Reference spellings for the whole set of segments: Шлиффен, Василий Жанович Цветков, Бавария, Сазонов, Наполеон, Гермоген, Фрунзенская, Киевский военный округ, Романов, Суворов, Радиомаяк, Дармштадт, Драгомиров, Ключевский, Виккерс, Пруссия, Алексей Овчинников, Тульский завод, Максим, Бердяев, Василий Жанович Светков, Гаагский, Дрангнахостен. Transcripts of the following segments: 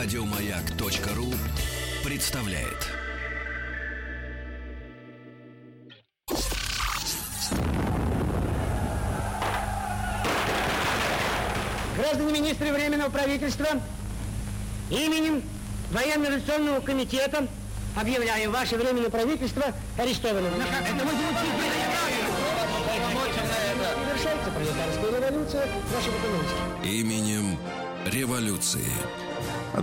Радиомаяк.ру представляет. Граждане министры Временного правительства, именем Военно-революционного комитета объявляем ваше Временное правительство арестованным. Совершается пролетарская революция нашего экономики. Именем революции.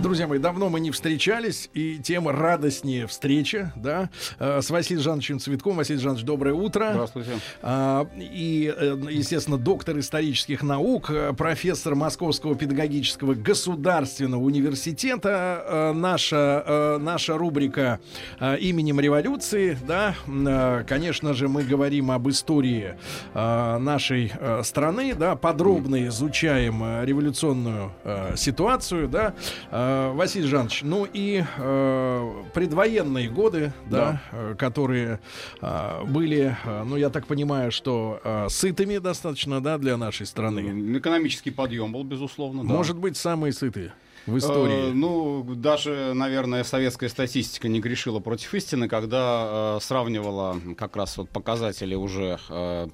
Друзья мои, давно мы не встречались, и тема радостнее встреча, да, с Василием Жановичем Цветком. Василий Жанович, доброе утро. Здравствуйте. И, естественно, доктор исторических наук, профессор Московского педагогического государственного университета. Наша рубрика «Именем революции», да, конечно же, мы говорим об истории нашей страны, да, подробно изучаем революционную ситуацию, да. Василий Жанович, ну и предвоенные годы, да, которые были, ну я так понимаю, что сытыми достаточно, да, для нашей страны. Экономический подъем был, безусловно. Да. Может быть, самые сытые в истории. Ну, даже, наверное, советская статистика не грешила против истины, когда сравнивала как раз вот показатели уже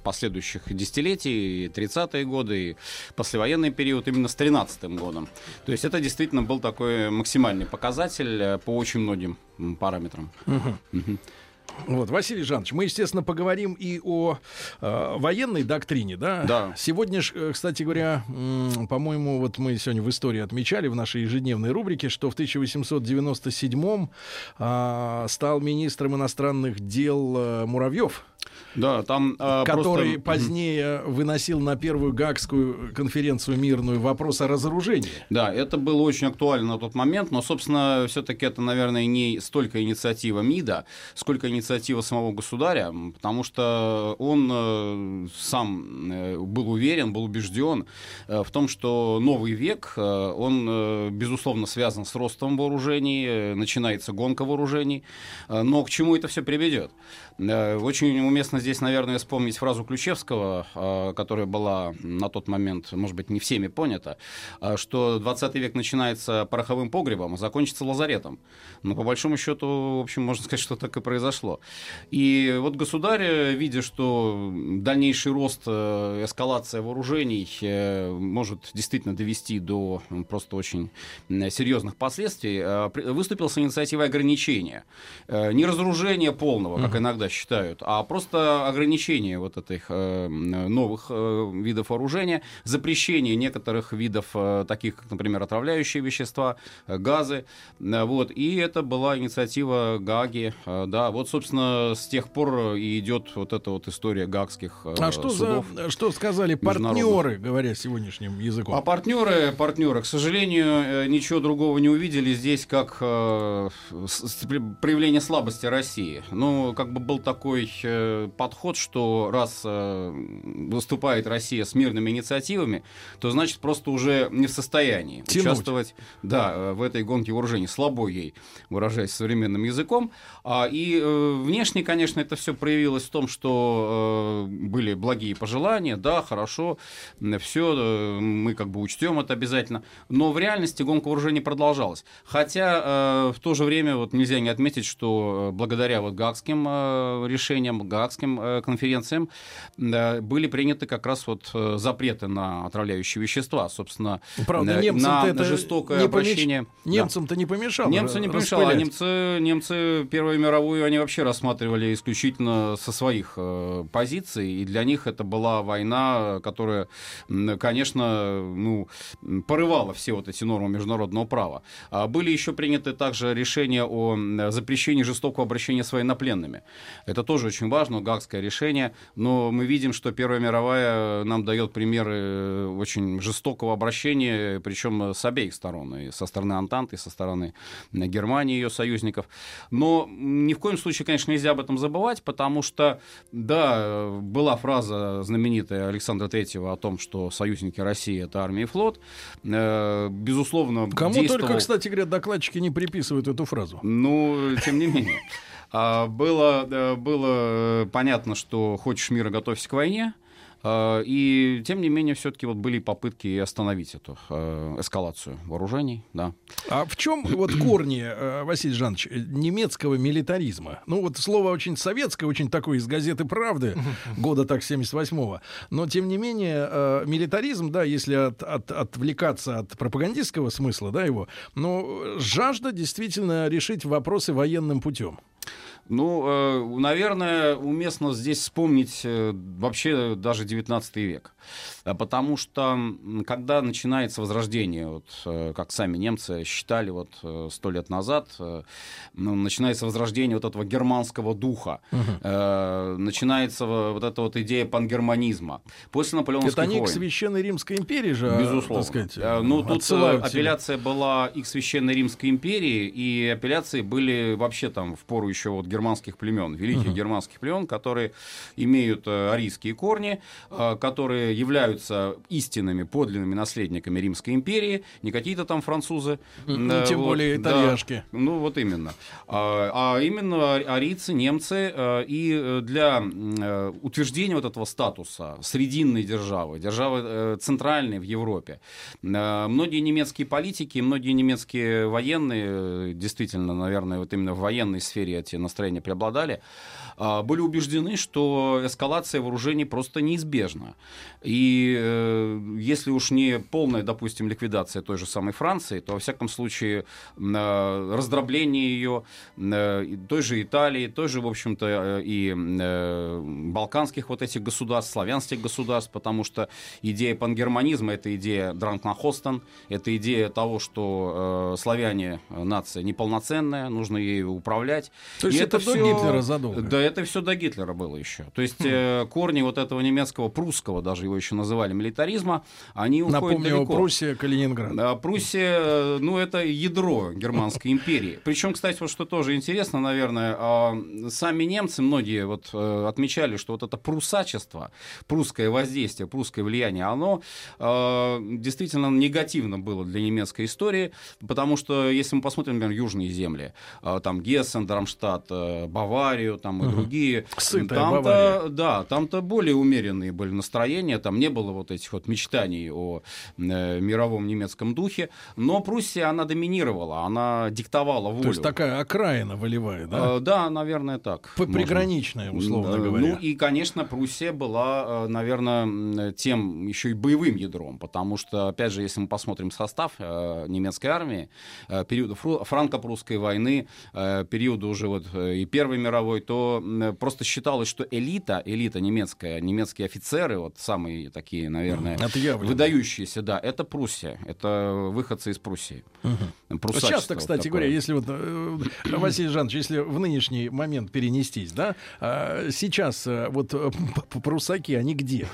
последующих десятилетий, 30-е годы и послевоенный период именно с 13-м годом. То есть это действительно был такой максимальный показатель по очень многим параметрам. Вот, Василий Жанович, мы, естественно, поговорим и о военной доктрине, да? Да. Сегодня же, кстати говоря, по-моему, вот мы сегодня в истории отмечали в нашей ежедневной рубрике, что в 1897-м стал министром иностранных дел Муравьев. Да, там, который позднее выносил на первую Гаагскую конференцию мирную вопрос о разоружении. Да, это было очень актуально на тот момент, но, собственно, все-таки это, наверное, не столько инициатива МИДа, сколько инициатива самого государя, потому что он сам был уверен, был убежден в том, что новый век, он, безусловно, связан с ростом вооружений, начинается гонка вооружений, но к чему это все приведет? Очень уместно здесь, наверное, вспомнить фразу Ключевского, которая была на тот момент, может быть, не всеми понята, что 20 век начинается пороховым погребом, а закончится лазаретом. Но по большому счету, в общем, можно сказать, что так и произошло. И вот государь, видя, что дальнейший рост, эскалация вооружений может действительно довести до просто очень серьезных последствий, выступил с инициативой ограничения. Не разоружения полного, как иногда считают, а просто ограничение вот этих новых видов вооружения, запрещение некоторых видов, таких как, например, отравляющие вещества, газы. Вот, и это была инициатива Гааги. Да, вот, собственно, с тех пор и идет вот эта вот история гаагских судов. Что сказали партнеры, говоря сегодняшним языком? А партнеры, к сожалению, ничего другого не увидели здесь, как проявление слабости России. Ну, как бы был такой подход, что раз выступает Россия с мирными инициативами, то значит просто уже не в состоянии участвовать, да, в этой гонке вооружений. Слабо ей, выражаясь современным языком. И внешне, конечно, это все проявилось в том, что были благие пожелания, да, хорошо, все, мы как бы учтем это обязательно. Но в реальности гонка вооружений продолжалась. Хотя в то же время вот нельзя не отметить, что благодаря вот гаагским решениям, гаагским конференциям были приняты как раз вот запреты на отравляющие вещества, собственно, правда, на жестокое обращение. Немцам-то не помешало. Немцам не помешало, а немцы Первую мировую они вообще рассматривали исключительно со своих позиций, и для них это была война, которая, конечно, ну, порывала все вот эти нормы международного права. Были еще приняты также решения о запрещении жестокого обращения с военнопленными. Это тоже очень важно, гаагское решение, но мы видим, что Первая мировая нам дает примеры очень жестокого обращения, причем с обеих сторон, и со стороны Антанты, и со стороны Германии, ее союзников. Но ни в коем случае, конечно, нельзя об этом забывать, потому что, да, была фраза знаменитая Александра III о том, что союзники России — это армия и флот. Безусловно, кому действовал... только, кстати говоря, докладчики не приписывают эту фразу. Ну, тем не менее. Было понятно, что хочешь мира — готовься к войне. И, тем не менее, все-таки вот были попытки остановить эту эскалацию вооружений. Да. А в чем вот корни, Василий Жанович, немецкого милитаризма? Ну, вот слово очень советское, очень такое из газеты «Правды», года так 78-го. Но, тем не менее, милитаризм, да, если отвлекаться от пропагандистского смысла, да, его, но жажда действительно решить вопросы военным путем. Ну, наверное, уместно здесь вспомнить вообще даже 19 век. Потому что, когда начинается возрождение, вот, как сами немцы считали вот 100 лет назад, начинается возрождение вот этого германского духа, начинается вот эта вот идея пангерманизма. После наполеонских войн. Это они к Священной Римской империи же, безусловно, так сказать, ну, тут апелляция была и к Священной Римской империи, и апелляции были вообще там в пору еще вот германских племен, великих германских племен, которые имеют арийские корни, которые являются истинными, подлинными наследниками Римской империи, не какие-то там французы. Тем вот, более итальяшки. Да, ну, вот именно. А именно арийцы, немцы. И для утверждения вот этого статуса срединной державы, державы центральной в Европе, многие немецкие политики, многие немецкие военные, действительно, наверное, вот именно в военной сфере эти настроения преобладали, были убеждены, что эскалация вооружений просто неизбежна. И если уж не полная, допустим, ликвидация той же самой Франции, то, во всяком случае, раздробление ее, той же Италии, той же, в общем-то, и балканских вот этих государств, славянских государств, потому что идея пангерманизма — это идея Дрангнахостен, это идея того, что славяне нация неполноценная, нужно ею управлять. То есть это все до Гитлера задумано? Да, это все до Гитлера было еще. То есть корни вот этого немецкого, прусского, даже его еще называли, милитаризма, они уходят далеко. Напомню, Пруссия, Калининград. Пруссия, ну, это ядро Германской империи. Причем, кстати, вот что тоже интересно, наверное, сами немцы, многие вот отмечали, что вот это пруссачество, прусское воздействие, прусское влияние, оно действительно негативно было для немецкой истории, потому что, если мы посмотрим, например, южные земли, там Гессен, Дармштадт, Баварию, там и другие. Там-то, да, там-то более умеренные были настроения, там не было вот этих вот мечтаний о мировом немецком духе, но Пруссия, она доминировала, она диктовала волю. То есть такая окраина волевая, да? Да, наверное, так. Приграничная, условно говоря. Ну и, конечно, Пруссия была, наверное, тем еще и боевым ядром, потому что, опять же, если мы посмотрим состав немецкой армии, периода франко-прусской войны, периода уже вот и Первой мировой, то просто считалось, что элита немецкая, немецкие офицеры, вот самые такие, наверное, выдающиеся, да, это Пруссия, это выходцы из Пруссии. Часто, кстати говоря, если вот, Василий Жанович, если в нынешний момент перенестись, да, сейчас вот пруссаки, они где?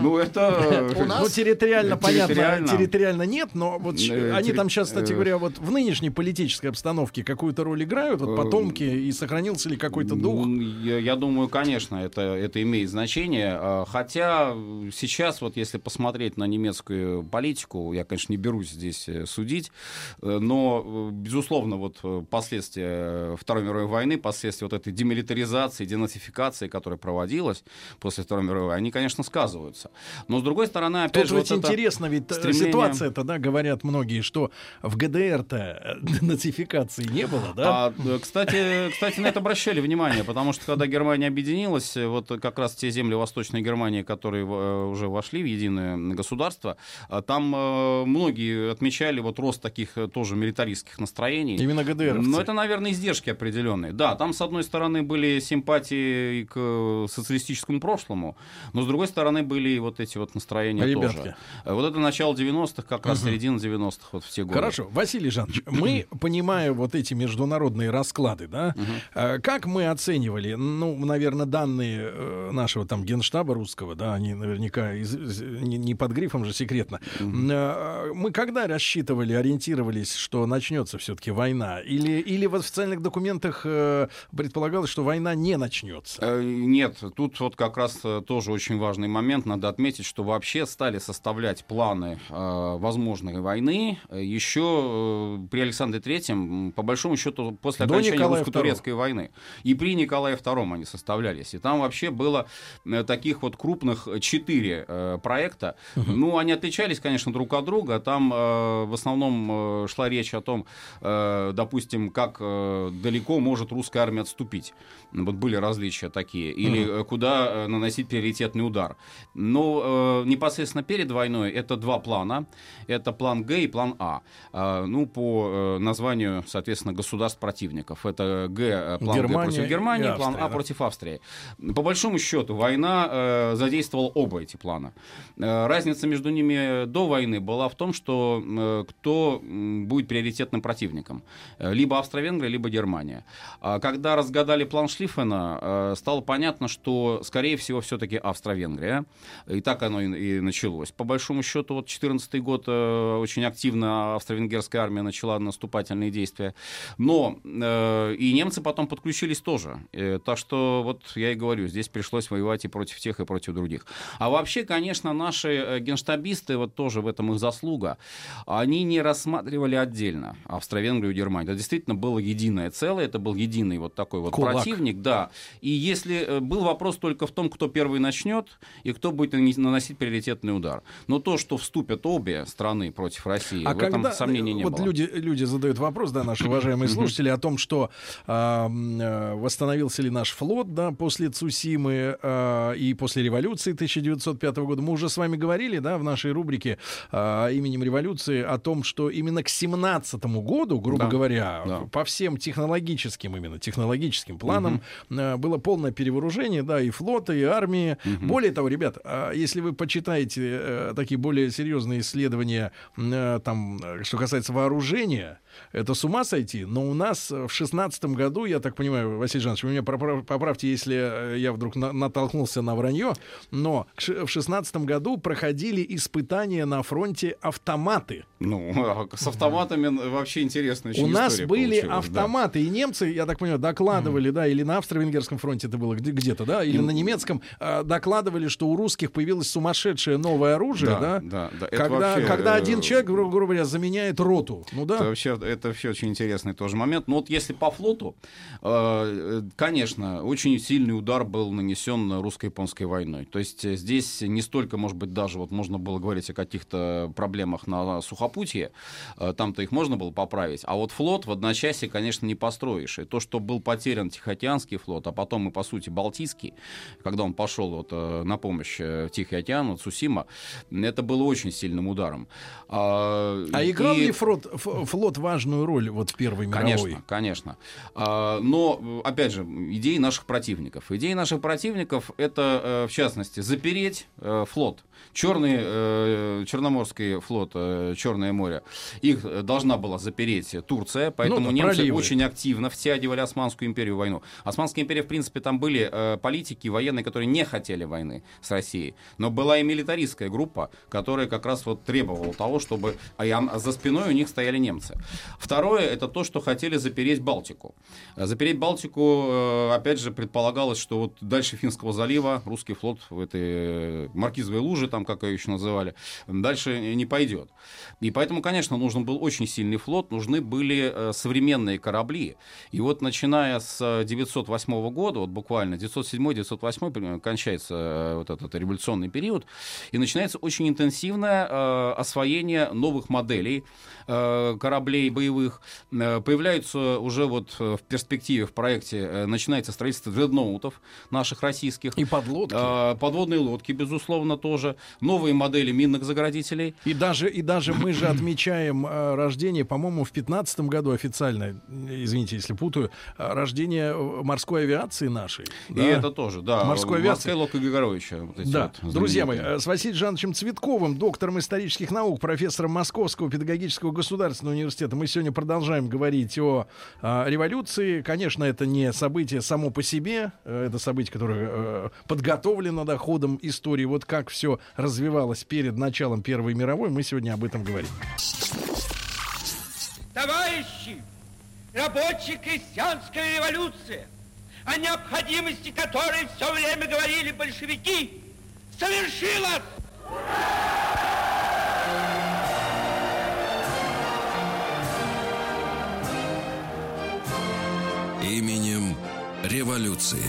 Ну, это... Ну, территориально, понятно, территориально нет, но вот они там сейчас, кстати говоря, вот в нынешней политической обстановке какую-то роль играют, вот потомки, и сохранился ли какой-то дух? Я думаю, конечно, это имеет значение. Хотя сейчас, вот если посмотреть на немецкую политику, я, конечно, не берусь здесь судить, но, безусловно, вот последствия Второй мировой войны, последствия вот этой демилитаризации, денацификации, которая проводилась после Второй мировой, они, конечно, сказываются. Но, с другой стороны, опять же... Тут ведь интересно, ведь ситуация-то, да, говорят многие, что в ГДР-то денацификации не было, да? Кстати, на это обращали внимание, потому что, когда Германия объединилась, вот как раз те земли Восточной Германии, которые уже вошли в единое государство, там многие отмечали вот рост таких тоже милитаристских настроений. Именно ГДРовцы. Но это, наверное, издержки определенные. Да, там, с одной стороны, были симпатии к социалистическому прошлому, но, с другой стороны, были вот эти вот настроения тоже. Вот это начало 90-х, как раз середина 90-х, вот в те годы. Хорошо. Василий Жанович, мы, понимая вот эти международные расклады, да, как мы оценивали, ну, наверное, данные нашего там Генштаба русского, да, они наверняка не под грифом же секретно. Мы когда рассчитывали, ориентировались, что начнется все-таки война? Или в официальных документах предполагалось, что война не начнется? Нет, тут вот как раз тоже очень важный момент. Надо отметить, что вообще стали составлять планы возможной войны еще при Александре III, по большому счету, после окончания русской Турецкой войны. И при Николае II они составлялись. И там вообще было таких вот крупных 4 проекта. Ну, они отличались, конечно, друг от друга. Там в основном шла речь о том, допустим, как далеко может русская армия отступить. Вот были различия такие. Или куда наносить приоритетный удар. Но непосредственно перед войной это 2 плана. Это план Г и план А. Ну, по названию, соответственно, государств-противников. Это Г, план Германия, Г против Германии, Австрия, план А против Австрии. По большому счету, война задействовала оба эти плана. Разница между ними до войны была в том, что кто будет приоритетным противником. Либо Австро-Венгрия, либо Германия. Когда разгадали план Шлиффена, стало понятно, что, скорее всего, все-таки Австро-Венгрия. И так оно и началось. По большому счету, вот 14-й год очень активно австро-венгерская армия начала наступательные действия. Но и немцы потом подключились тоже. Так что, вот я и говорю, здесь пришлось воевать и против тех, и против других. А вообще, конечно, наши генштабисты, вот тоже в этом их заслуга, они не рассматривали отдельно Австро-Венгрию и Германию. Это действительно было единое целое, это был единый вот такой вот кулак, противник. Да. И если был вопрос только в том, кто первый начнет и кто будет наносить приоритетный удар. Но то, что вступят обе страны против России, в этом сомнений не было. Вот люди задают вопрос, да, наши уважаемые слушатели, о том, что восстановился ли наш флот, да, после Цусимы и после революции 1905 года. Мы уже с вами говорили, да, в нашей рубрике «Именем революции» о том, что именно к 1917 году, грубо говоря, по всем технологическим, именно технологическим планам было полное перевооружение, да, и флота, и армии. Более того, ребят, если вы почитаете такие более серьезные исследования, там, что касается вооружения, это с ума сойти, но у нас в 2016 году, я так понимаю, Василий Жанович, вы меня поправьте, если я вдруг натолкнулся на вранье, но в 2016 году проходили испытания на фронте автоматы. Ну, с автоматами вообще интересная история. У нас были автоматы, да. И немцы, я так понимаю, докладывали, да, или на австро-венгерском фронте это было где-то, да, или на немецком, докладывали, что у русских появилось сумасшедшее новое оружие, да, да, да. Когда один человек, грубо говоря, заменяет роту. Ну да. Это вообще очень интересный тоже момент. Но вот если по флоту, конечно, очень сильный удар был нанесен русско-японской войной. То есть здесь не столько, может быть, даже вот можно было говорить о каких-то проблемах на сухопутье, там-то их можно было поправить, а вот флот в одночасье, конечно, не построишь. И то, что был потерян Тихоокеанский флот, а потом и, по сути, Балтийский, когда он пошел вот на помощь Тихий океану, Цусима, это было очень сильным ударом. А играл ли флот важную роль вот в Первой мировой? Конечно, конечно. Но, опять же, идеи наших противников. Идеи наших противников — это, в частности, запереть флот. Черноморский флот, Черное море, их должна была запереть Турция, поэтому немцы очень активно втягивали Османскую империю в войну. Османская империя, в принципе, там были политики военные, которые не хотели войны с Россией, но была и милитаристская группа, которая как раз вот требовала того, чтобы за спиной у них стояли немцы. Второе, это то, что хотели запереть Балтику. Запереть Балтику, опять же, предполагалось, что вот дальше Финского залива русский флот в этой Маркизовой луже, там, как ее еще называли, дальше не пойдет. И поэтому, конечно, нужен был очень сильный флот, нужны были современные корабли. И вот начиная с 1908 года, вот буквально 1907-1908 кончается вот этот революционный период, и начинается очень интенсивное освоение новых моделей кораблей боевых. Появляются уже вот в перспективе, в проекте, начинается строительство дредноутов наших российских. И подлодки. Подводные лодки, безусловно, тоже. Новые модели минных заградителей. И даже мы же отмечаем рождение, по-моему, в 2015 году официально, извините, если путаю, рождение морской авиации нашей. И да? Это тоже, да. Морской авиации. Лодка Григоровича. Вот да. Вот, друзья мои, с Василием Жановичем Цветковым, доктором исторических наук, профессором Московского педагогического государственного университета, мы сегодня продолжаем говорить о революции. Конечно, это не событие само по себе, это событие, которое подготовлено ходом истории. Вот как все развивалось перед началом Первой мировой, мы сегодня об этом говорим. Товарищи, рабочая крестьянская революция, о необходимости которой все время говорили большевики, совершилась! Ура! именем революции.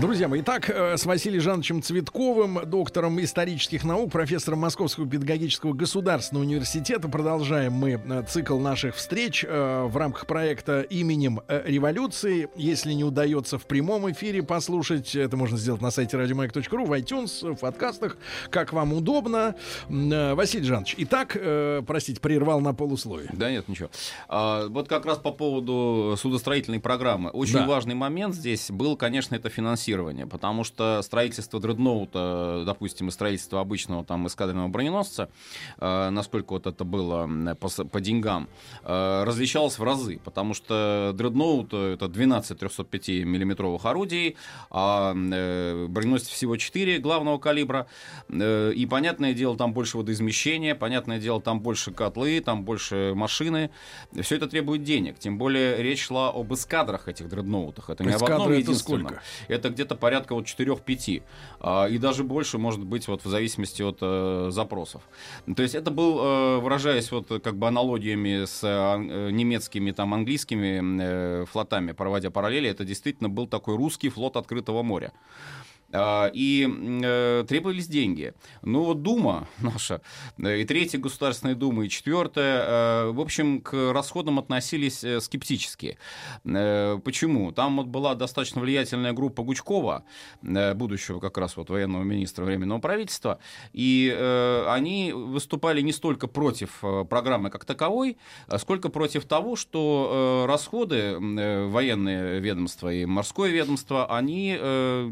Друзья мои, итак, с Василием Жановичем Цветковым, доктором исторических наук, профессором Московского педагогического государственного университета, продолжаем мы цикл наших встреч в рамках проекта «Именем революции». Если не удается в прямом эфире послушать, это можно сделать на сайте radiomag.ru, в iTunes, в подкастах, как вам удобно. Василий Жанович, итак, простите, прервал на полусловие. Да нет, ничего. Вот как раз по поводу судостроительной программы. Очень важный момент здесь был, конечно, это финансирование. Потому что строительство дредноута, допустим, и строительство обычного там эскадренного броненосца, насколько вот это было по деньгам, различалось в разы. Потому что дредноут — это 12 305-миллиметровых орудий, а броненосец всего 4 главного калибра. И, понятное дело, там больше водоизмещения, понятное дело, там больше котлы, там больше машины. Все это требует денег. Тем более речь шла об эскадрах этих дредноутах. Это не об одном единственном. Это где-то порядка вот 4-5, и даже больше, может быть, вот в зависимости от запросов. То есть это был, выражаясь вот как бы аналогиями с немецкими, там, английскими флотами, проводя параллели, это действительно был такой русский флот открытого моря. И требовались деньги. Ну вот Дума наша, и Третья Государственная Дума, и Четвертая, в общем, к расходам относились скептически. Почему? Там вот была достаточно влиятельная группа Гучкова, будущего как раз вот военного министра Временного правительства, и они выступали не столько против программы как таковой, сколько против того, что расходы военные ведомства и морское ведомство, они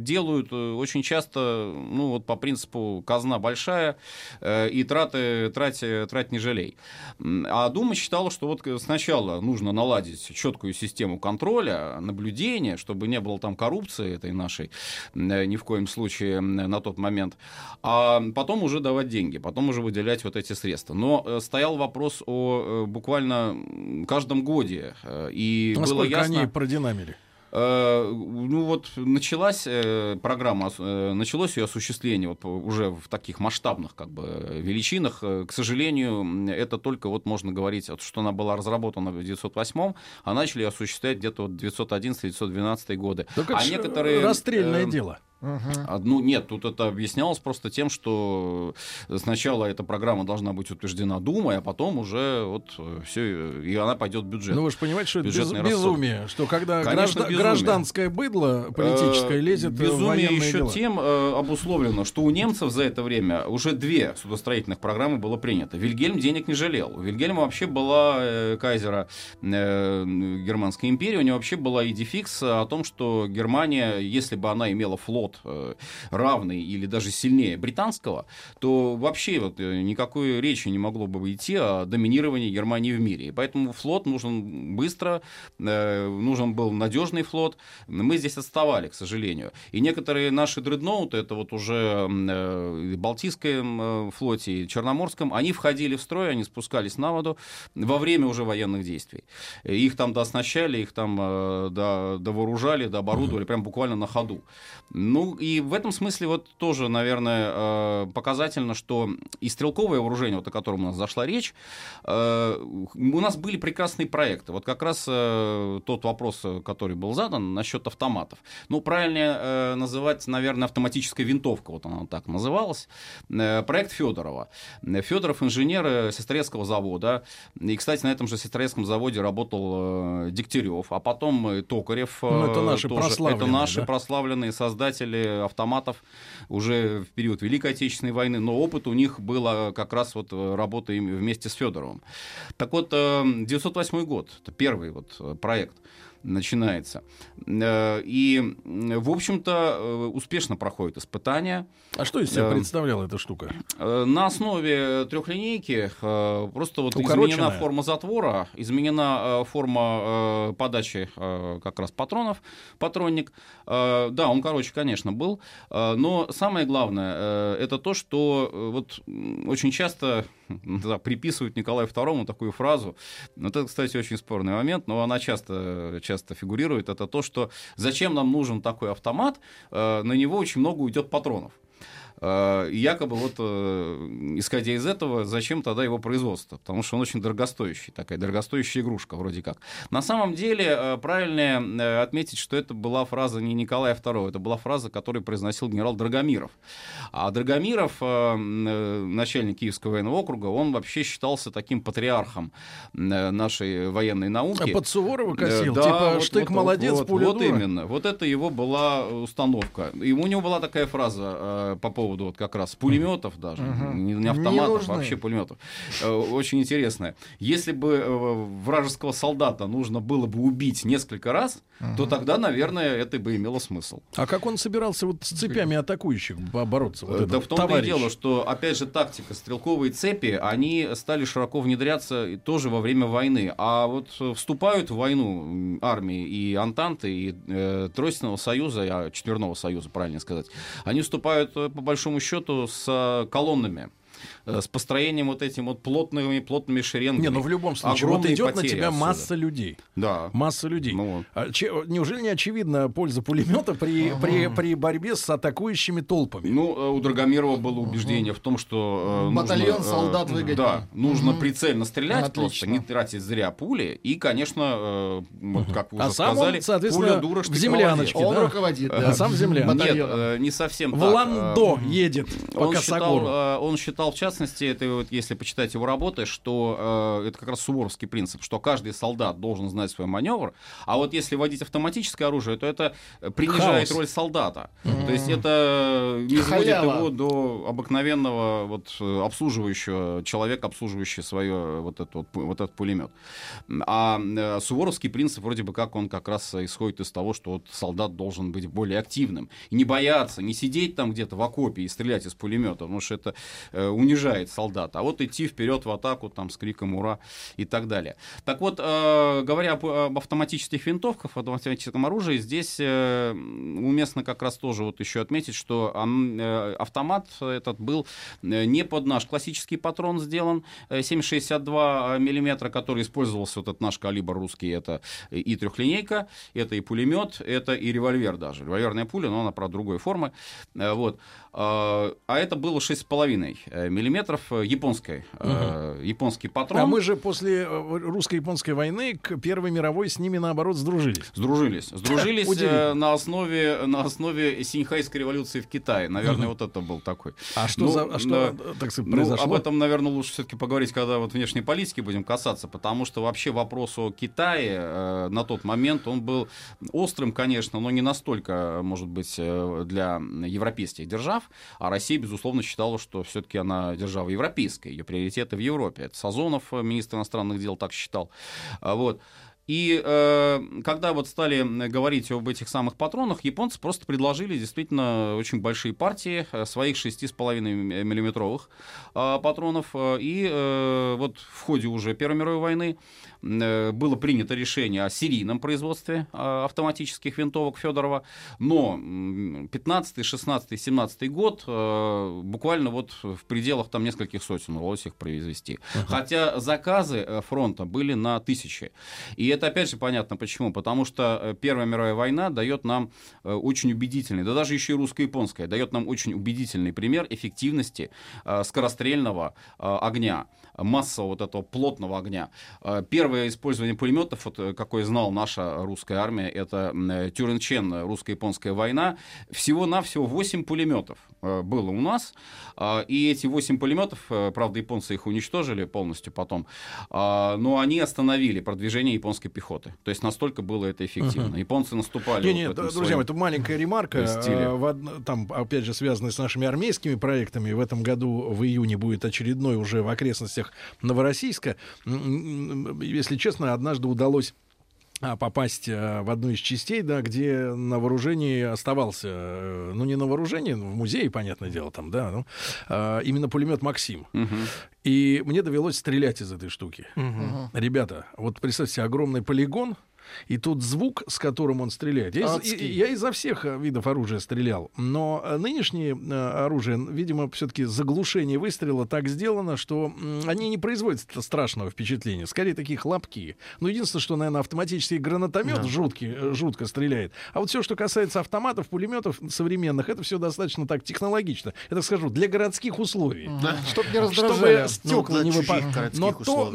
делают очень часто, ну, вот по принципу казна большая, и трать не жалей. А Дума считала, что вот сначала нужно наладить четкую систему контроля, наблюдения, чтобы не было там коррупции этой нашей, ни в коем случае на тот момент, а потом уже давать деньги, потом уже выделять вот эти средства. Но стоял вопрос о буквально каждом годе, и насколько было ясно... они продинамили? Ну вот началась программа, началось ее осуществление вот уже в таких масштабных как бы величинах. К сожалению, это только вот можно говорить, вот, что она была разработана в 1908-м, а начали ее осуществлять где-то вот 1911-1912 годы. Так это некоторые... расстрельное дело. Ну нет, тут это объяснялось просто тем, что сначала эта программа должна быть утверждена Думой, а потом уже вот все, и она пойдет в бюджет. Ну вы же понимаете, что это безумие, что когда гражданское быдло политическое лезет в военные дела. Безумие еще тем обусловлено, что у немцев за это время уже две судостроительных программы было принято. Вильгельм денег не жалел. У Вильгельма вообще была кайзера Германской империи, у него вообще была и дефикс о том, что Германия, если бы она имела флот равный или даже сильнее британского, то вообще вот никакой речи не могло бы идти о доминировании Германии в мире. И поэтому флот нужен быстро, нужен был надежный флот. Мы здесь отставали, к сожалению. И некоторые наши дредноуты, это вот уже в Балтийском флоте и Черноморском, они входили в строй, они спускались на воду во время уже военных действий. Их там дооснащали, их там довооружали, дооборудовали, прям буквально на ходу. Ну, и в этом смысле вот тоже, наверное, показательно, что и стрелковое вооружение, вот о котором у нас зашла речь, у нас были прекрасные проекты. Вот как раз тот вопрос, который был задан насчет автоматов. Ну, правильнее называть, наверное, автоматическая винтовка, вот она так называлась. Проект Федорова. Федоров — инженер Сестрорецкого завода. И, кстати, на этом же Сестрорецком заводе работал Дегтярев, а потом Токарев. Ну, это наши тоже, прославленные, это наши, да? Прославленные создатели автоматов уже в период Великой Отечественной войны, но опыт у них был как раз вот работа вместе с Федоровым. Так вот, 1908 год, это первый вот проект начинается. И, в общем-то, успешно проходят испытания. А что из себя представляла эта штука? На основе трехлинейки просто вот изменена форма затвора, изменена форма подачи как раз патронов, патронник. Да, он короче, конечно, был, но самое главное, это то, что вот очень часто приписывают Николаю II такую фразу, вот это, кстати, очень спорный момент, но она часто фигурирует, это то, что зачем нам нужен такой автомат, на него очень много уйдет патронов. И якобы вот, исходя из этого, зачем тогда его производство? Потому что он очень дорогостоящий, такая дорогостоящая игрушка вроде как. На самом деле, правильно отметить, что это была фраза не Николая II, это была фраза, которую произносил генерал Драгомиров. А Драгомиров, начальник Киевского военного округа, он вообще считался таким патриархом нашей военной науки. А под Суворова косил? Да, типа вот, штык вот, молодец, вот, пуля дура. Вот именно. Вот это его была установка. И у него была такая фраза по поводу вот как раз пулеметов даже, не автоматов, вообще пулеметов. Очень интересная. Если бы вражеского солдата нужно было бы убить несколько раз, то тогда, наверное, это бы имело смысл. А как он собирался вот с цепями атакующих бороться? Вот да в том-то и дело, что, опять же, тактика, стрелковые цепи, они стали широко внедряться тоже во время войны. А вот вступают в войну армии и Антанты, и Тройственного союза, Четверного союза, правильно сказать, они вступают по большому счету с колоннами, с построением вот этим вот плотными шеренгами. Не, но в любом случае, вот идет на тебя масса людей. Да. Масса людей. Ну, а неужели не очевидна польза пулемета при борьбе с атакующими толпами? Ну, у Драгомирова было убеждение в том, что батальон солдат выгоднее. Да, нужно прицельно стрелять, просто не тратить зря пули. И, конечно, вот, как вы уже сказали, пуля дура, штык молодец. В земляночке. Он руководит. А сам землян. Нет, не совсем так. В Ландо едет по Косогору. Он считал, в частности, это вот, если почитать его работы, что это как раз суворовский принцип, что каждый солдат должен знать свой маневр, а вот если вводить автоматическое оружие, то это принижает роль солдата. То есть это не сводит его до обыкновенного вот, обслуживающего человека, обслуживающего свое вот этот пулемет. А суворовский принцип вроде бы как он как раз исходит из того, что вот, солдат должен быть более активным, и не бояться, не сидеть там где-то в окопе и стрелять из пулемета, потому что это унижает солдата, а вот идти вперед в атаку там, с криком «Ура!» и так далее. Так вот, говоря об автоматических винтовках, об автоматическом оружии, здесь уместно как раз тоже вот еще отметить, что автомат этот был не под наш классический патрон сделан, 7,62 мм, который использовался вот этот наш калибр русский, это и трехлинейка, это и пулемет, это и револьвер даже, револьверная пуля, но она, правда, другой формы. Вот. А это было 6,5 миллиметров, японский патрон. А мы же после русско-японской войны к Первой мировой с ними, наоборот, сдружились. На основе Синьхайской революции в Китае. Наверное, вот это был такой. А что произошло? Об этом, наверное, лучше все-таки поговорить, когда вот внешней политики будем касаться, потому что вообще вопрос о Китае на тот момент, он был острым, конечно, но не настолько, может быть, для европейских держав, а Россия, безусловно, считала, что все-таки она держава европейская, ее приоритеты в Европе. Это Сазонов, министр иностранных дел, так считал. Вот. И когда вот стали говорить об этих самых патронах, японцы просто предложили действительно очень большие партии своих 6,5-миллиметровых патронов. И вот в ходе уже Первой мировой войны было принято решение о серийном производстве автоматических винтовок Федорова. Но 15-й, 16-й, 17-й год буквально вот в пределах там нескольких сотен удалось их произвести. Хотя заказы фронта были на тысячи. И это, опять же, понятно почему. Потому что Первая мировая война дает нам очень убедительный, да даже еще и русско-японская, дает нам очень убедительный пример эффективности скорострельного огня, массового вот этого плотного огня. Первое использование пулеметов, вот, какое знал наша русская армия, это Тюринчен, русско-японская война. Всего-навсего 8 пулеметов было у нас. И эти 8 пулеметов, правда, японцы их уничтожили полностью потом, но они остановили продвижение японской пехоты. То есть настолько было это эффективно. Японцы наступали. Друзья, это маленькая ремарка. Там, опять же, связанная с нашими армейскими проектами. В этом году в июне будет очередной уже в окрестностях Новороссийска. Если честно, однажды удалось попасть в одну из частей, да, где на вооружении оставался, ну, не на вооружении, в музее, понятное дело, там, да, ну, именно пулемет «Максим». И мне довелось стрелять из этой штуки. Ребята, вот представьте, огромный полигон, И тут звук, с которым он стреляет. Я изо всех видов оружия стрелял. Но нынешнее оружие, видимо, все-таки заглушение выстрела так сделано, что они не производят страшного впечатления. Скорее, такие хлопки. Но единственное, что, наверное, автоматический гранатомет жутко стреляет. А вот все, что касается автоматов, пулеметов современных, это все достаточно так технологично. Я так скажу, для городских условий. Чтобы не раздражали. Чтобы стекла не выпадали.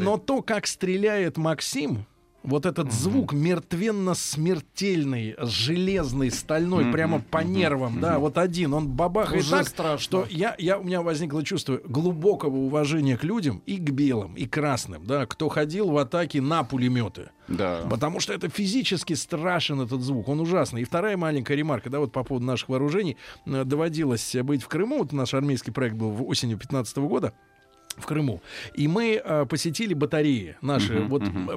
Но то, как стреляет Максим... Вот этот звук мертвенно-смертельный, железный, стальной, прямо по нервам, да, вот один, он бабахает так, страшно. Что у меня возникло чувство глубокого уважения к людям и к белым, и красным, да, кто ходил в атаке на пулеметы. Да. Потому что это физически страшен этот звук, он ужасный. И вторая маленькая ремарка, да, вот по поводу наших вооружений. Доводилось быть в Крыму, вот наш армейский проект был в осенью 2015 года. В Крыму. И мы посетили батареи наши,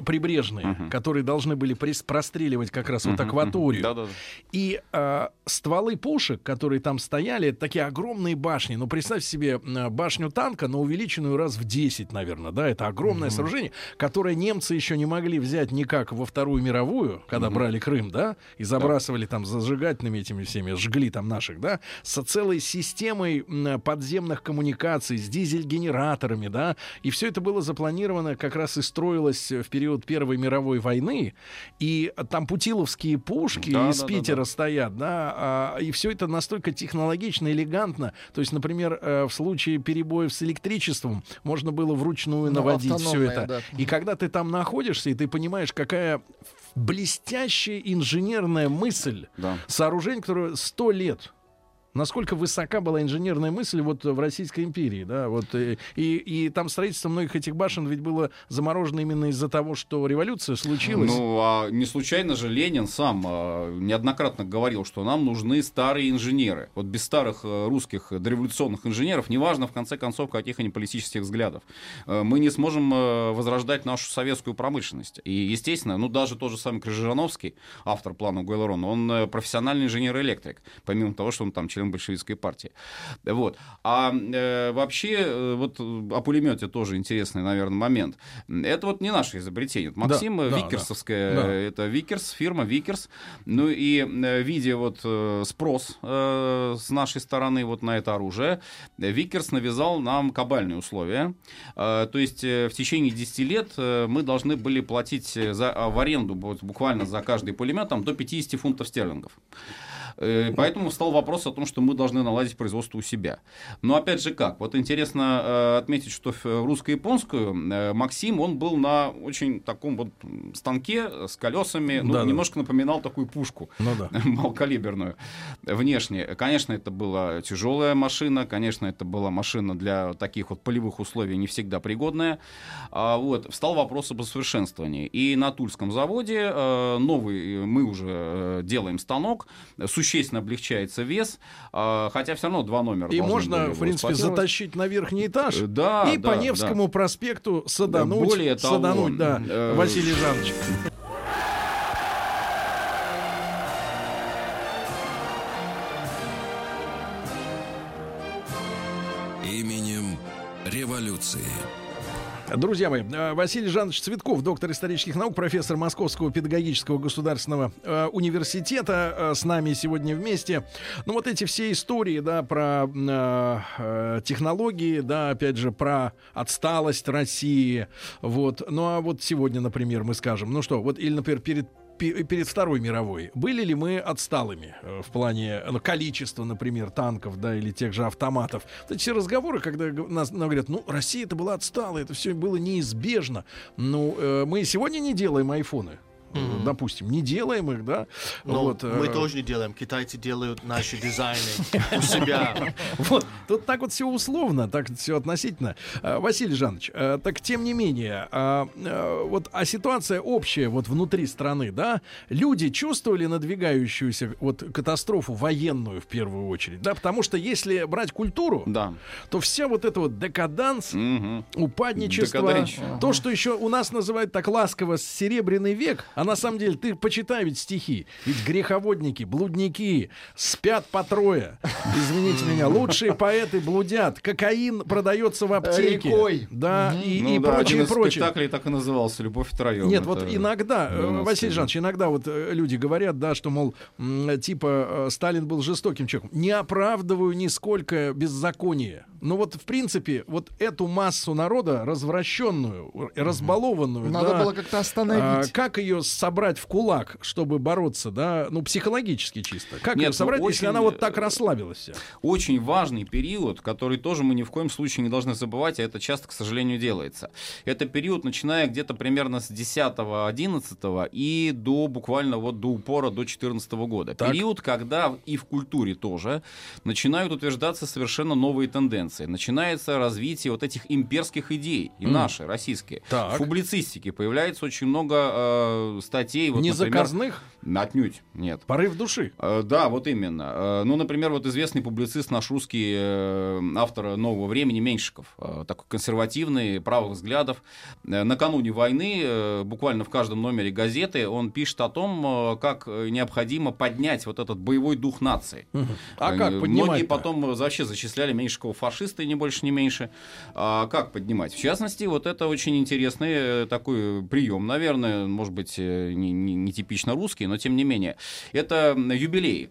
прибрежные, которые должны были простреливать как раз вот акваторию. И стволы пушек, которые там стояли, это такие огромные башни. Ну, представь себе башню танка, но увеличенную раз в 10, наверное. Да? Это огромное сооружение, которое немцы еще не могли взять никак во Вторую мировую, когда брали Крым, да, и забрасывали там зажигательными этими всеми, жгли там наших, да, с целой системой подземных коммуникаций, с дизель-генератором. Да, и все это было запланировано, как раз и строилось в период Первой мировой войны, и там путиловские пушки из Питера стоят, да, и все это настолько технологично, элегантно, то есть, например, в случае перебоев с электричеством можно было вручную наводить все это, и когда ты там находишься, и ты понимаешь, какая блестящая инженерная мысль сооружение, которое 100 лет. Насколько высока была инженерная мысль вот в Российской империи, да, вот и там строительство многих этих башен ведь было заморожено именно из-за того, что революция случилась. Ну, а не случайно же Ленин сам неоднократно говорил, что нам нужны старые инженеры. Вот без старых русских дореволюционных инженеров, неважно, в конце концов, каких они политических взглядов, мы не сможем возрождать нашу советскую промышленность. И, естественно, ну, даже тот же самый Крыжановский, автор плана Гуэллерона, он профессиональный инженер-электрик, помимо того, что он там член большевистской партии. Вот. А вообще, вот о пулемете тоже интересный, наверное, момент. Это вот не наше изобретение. Максим Виккерсовская, это Виккерс, фирма Виккерс. Ну и видя вот спрос с нашей стороны вот на это оружие, Виккерс навязал нам кабальные условия. То есть в течение 10 лет мы должны были платить в аренду буквально за каждый пулемет там, до 50 фунтов стерлингов. Поэтому встал вопрос о том, что мы должны наладить производство у себя. Но опять же как? Вот интересно отметить, что в русско-японскую Максим, он был на очень таком вот станке с колесами, немножко напоминал такую пушку малокалиберную внешне. Конечно, это была тяжелая машина, конечно, это была машина для таких вот полевых условий не всегда пригодная. Вот. Встал вопрос об усовершенствовании. И на Тульском заводе новый мы уже делаем станок, существенно облегчается вес, хотя все равно два номера. И можно, в принципе, затащить на верхний этаж по Невскому проспекту садануть Василий Жанович. Именем революции. Друзья мои, Василий Жанович Цветков, доктор исторических наук, профессор Московского педагогического государственного университета, с нами сегодня вместе. Ну вот эти все истории, да, про технологии, да, опять же, про отсталость России, вот. Ну а вот сегодня, например, мы скажем, ну что, вот, или, например, перед Второй мировой, были ли мы отсталыми в плане количества, например, танков, да, или тех же автоматов? Вот эти все разговоры, когда нам говорят, ну, Россия-то была отсталой, это все было неизбежно. Ну, мы сегодня не делаем айфоны. Допустим, не делаем их, да? Но вот, мы тоже не делаем. Китайцы делают наши дизайны у себя. Вот. Тут так вот все условно, так все относительно. Василий Жанович, так тем не менее, вот, а ситуация общая вот внутри страны, да? Люди чувствовали надвигающуюся вот катастрофу военную в первую очередь, да? Потому что если брать культуру, то вся вот эта вот декаданс, упадничество, то, что еще у нас называют так ласково «серебряный век», на самом деле, ты почитай ведь стихи. Ведь греховодники, блудники спят по трое. Извините меня, лучшие поэты блудят. Кокаин продается в аптеке. Рекой. Да, и прочее, прочее. Спектакль так и назывался «Любовь втроем». Нет, вот иногда, Василий Жанович, иногда вот люди говорят, да, что, мол, типа Сталин был жестоким человеком. Не оправдываю нисколько беззаконие. Но вот, в принципе, вот эту массу народа, развращенную, разбалованную... Надо было как-то остановить. Как ее собрать в кулак, чтобы бороться, да, ну, психологически чисто? Как ее собрать, если она вот так расслабилась вся? Очень важный период, который тоже мы ни в коем случае не должны забывать, а это часто, к сожалению, делается. Это период, начиная где-то примерно с 10-11 и до буквально вот до упора, до 14 года. Так. Период, когда и в культуре тоже начинают утверждаться совершенно новые тенденции. Начинается развитие вот этих имперских идей, и наши, российские. Так. В публицистике появляется очень много статей. Вот, заказных? Отнюдь, нет. Порыв души? Да, вот именно. Ну, например, вот известный публицист наш русский, автор «Нового времени» Меньшиков, такой консервативный, правых взглядов. Накануне войны, буквально в каждом номере газеты, он пишет о том, как необходимо поднять вот этот боевой дух нации. А как поднимать-то? Многие потом вообще зачисляли Меньшикова фашистом. Ни больше, ни меньше. А как поднимать? В частности, вот это очень интересный такой прием, наверное, может быть, не типично русский, но тем не менее. Это юбилеи.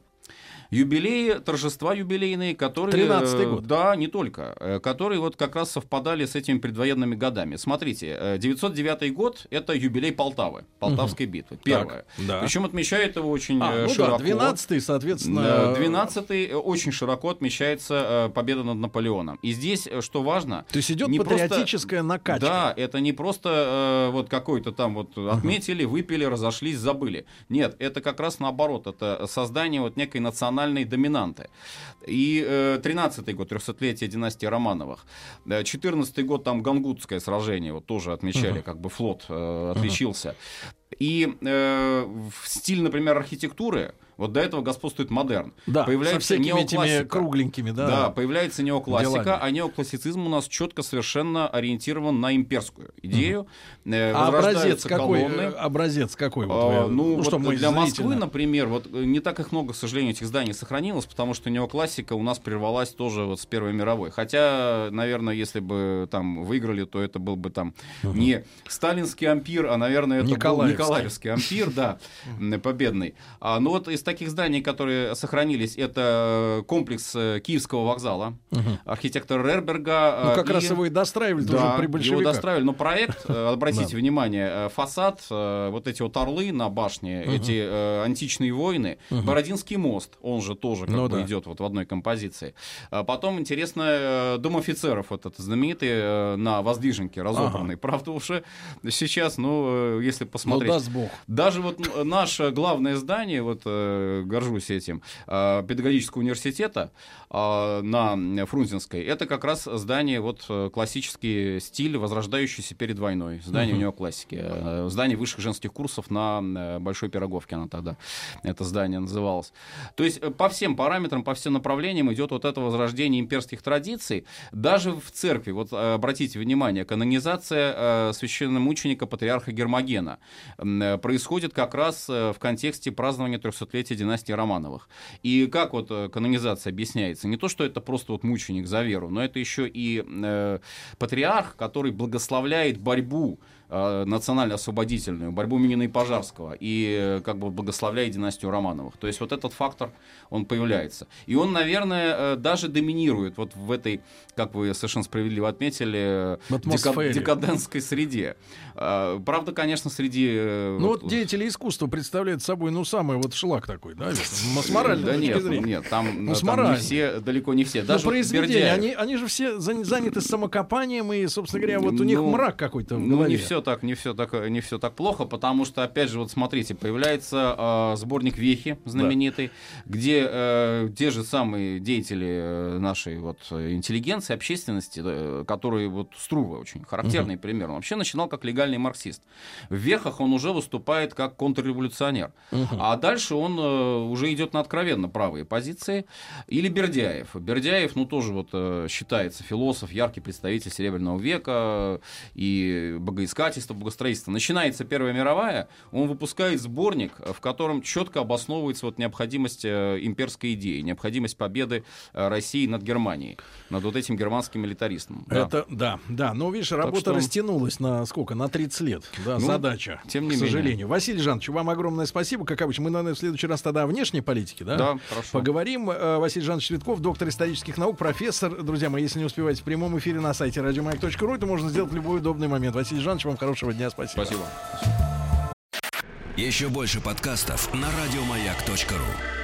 Юбилеи, торжества юбилейные, которые... 13-й год. Да, не только. Которые вот как раз совпадали с этими предвоенными годами. Смотрите, 909 год — это юбилей Полтавы, Полтавской битвы. Первое. Да. Причем отмечает его очень широко. Да, 12-й, соответственно... 12-й очень широко отмечается победа над Наполеоном. И здесь, что важно... То есть идет патриотическая накачка. Да, это не просто вот какой-то там вот отметили, выпили, разошлись, забыли. Нет, это как раз наоборот. Это создание вот некой национальной доминанты. И 13-й год, 300-летие династии Романовых. 14-й год, там Гангутское сражение, вот тоже отмечали, как бы флот отличился. И в стиль, например, архитектуры, вот до этого господствует модерн. Да, появляется неоклассика. Кругленькими, да. Да, появляется неоклассика, делами. А неоклассицизм у нас четко совершенно ориентирован на имперскую идею. А образец какой? Образец какой? Вот, что вот для Москвы, например, вот не так их много, к сожалению, этих зданий сохранилось, потому что неоклассика у нас прервалась тоже вот с Первой мировой. Хотя, наверное, если бы там выиграли, то это был бы там не сталинский ампир, а, наверное, это был Николаевский ампир, да, победный. Но вот из таких зданий, которые сохранились, это комплекс Киевского вокзала, архитектора Рерберга. Ну, как раз его и достраивали, да, уже при большевиках. Его достраивали, но проект, обратите внимание, фасад, вот эти вот орлы на башне, эти античные войны, Бородинский мост, он же тоже как бы идет вот в одной композиции. Потом, интересно, Дом офицеров, вот этот знаменитый, на Воздвиженке, разобранный, правда уже сейчас, ну, если посмотреть. Ну, даст Бог. Даже вот наше главное здание, вот горжусь этим, педагогического университета на Фрунзенской, это как раз здание, вот классический стиль, возрождающийся перед войной, здание неоклассики, здание высших женских курсов на Большой Пироговке, она тогда, это здание называлось. То есть по всем параметрам, по всем направлениям идет вот это возрождение имперских традиций, даже в церкви, вот обратите внимание, канонизация священномученика патриарха Гермогена происходит как раз в контексте празднования 300-летия династии Романовых. И как вот канонизация объясняется? Не то, что это просто вот мученик за веру, но это еще и патриарх, который благословляет борьбу национально-освободительную, борьбу Минина и Пожарского, и как бы благословляя династию Романовых. То есть вот этот фактор, он появляется. И он, наверное, даже доминирует вот в этой, как вы совершенно справедливо отметили, декадентской среде. Правда, конечно, среди... Ну вот деятели искусства представляют собой, ну, самый вот шлак такой, да? С моральной точки зрения. Нет, там не все, далеко не все. Даже произведения, они же все заняты самокопанием, и, собственно говоря, вот у них мрак какой-то в голове. Не все так плохо, потому что, опять же, вот смотрите, появляется сборник «Вехи» знаменитый, где те же самые деятели нашей вот интеллигенции, общественности, которые вот Струва очень характерный пример, он вообще начинал как легальный марксист. В «Вехах» он уже выступает как контрреволюционер, а дальше он уже идет на откровенно правые позиции. Или Бердяев. Бердяев, ну, тоже вот считается философ, яркий представитель Серебряного века и богоискатель, подстрекательства богостроительства. Начинается Первая мировая, он выпускает сборник, в котором четко обосновывается вот необходимость имперской идеи, необходимость победы России над Германией, над вот этим германским милитаристом. Это, да, но видишь, работа растянулась на сколько? На 30 лет. Да, ну, задача, тем не к сожалению. Василий Жанович, вам огромное спасибо. Как обычно, мы, наверное, в следующий раз тогда о внешней политике, да? Да, хорошо. Поговорим. Василий Жанович Цветков, доктор исторических наук, профессор. Друзья мои, если не успеваете, в прямом эфире на сайте radiomayak.ru, это можно сделать в любой удобный момент. Василий Жанович, вам хорошего дня. Спасибо. Спасибо. Еще больше подкастов на radiomayak.ru.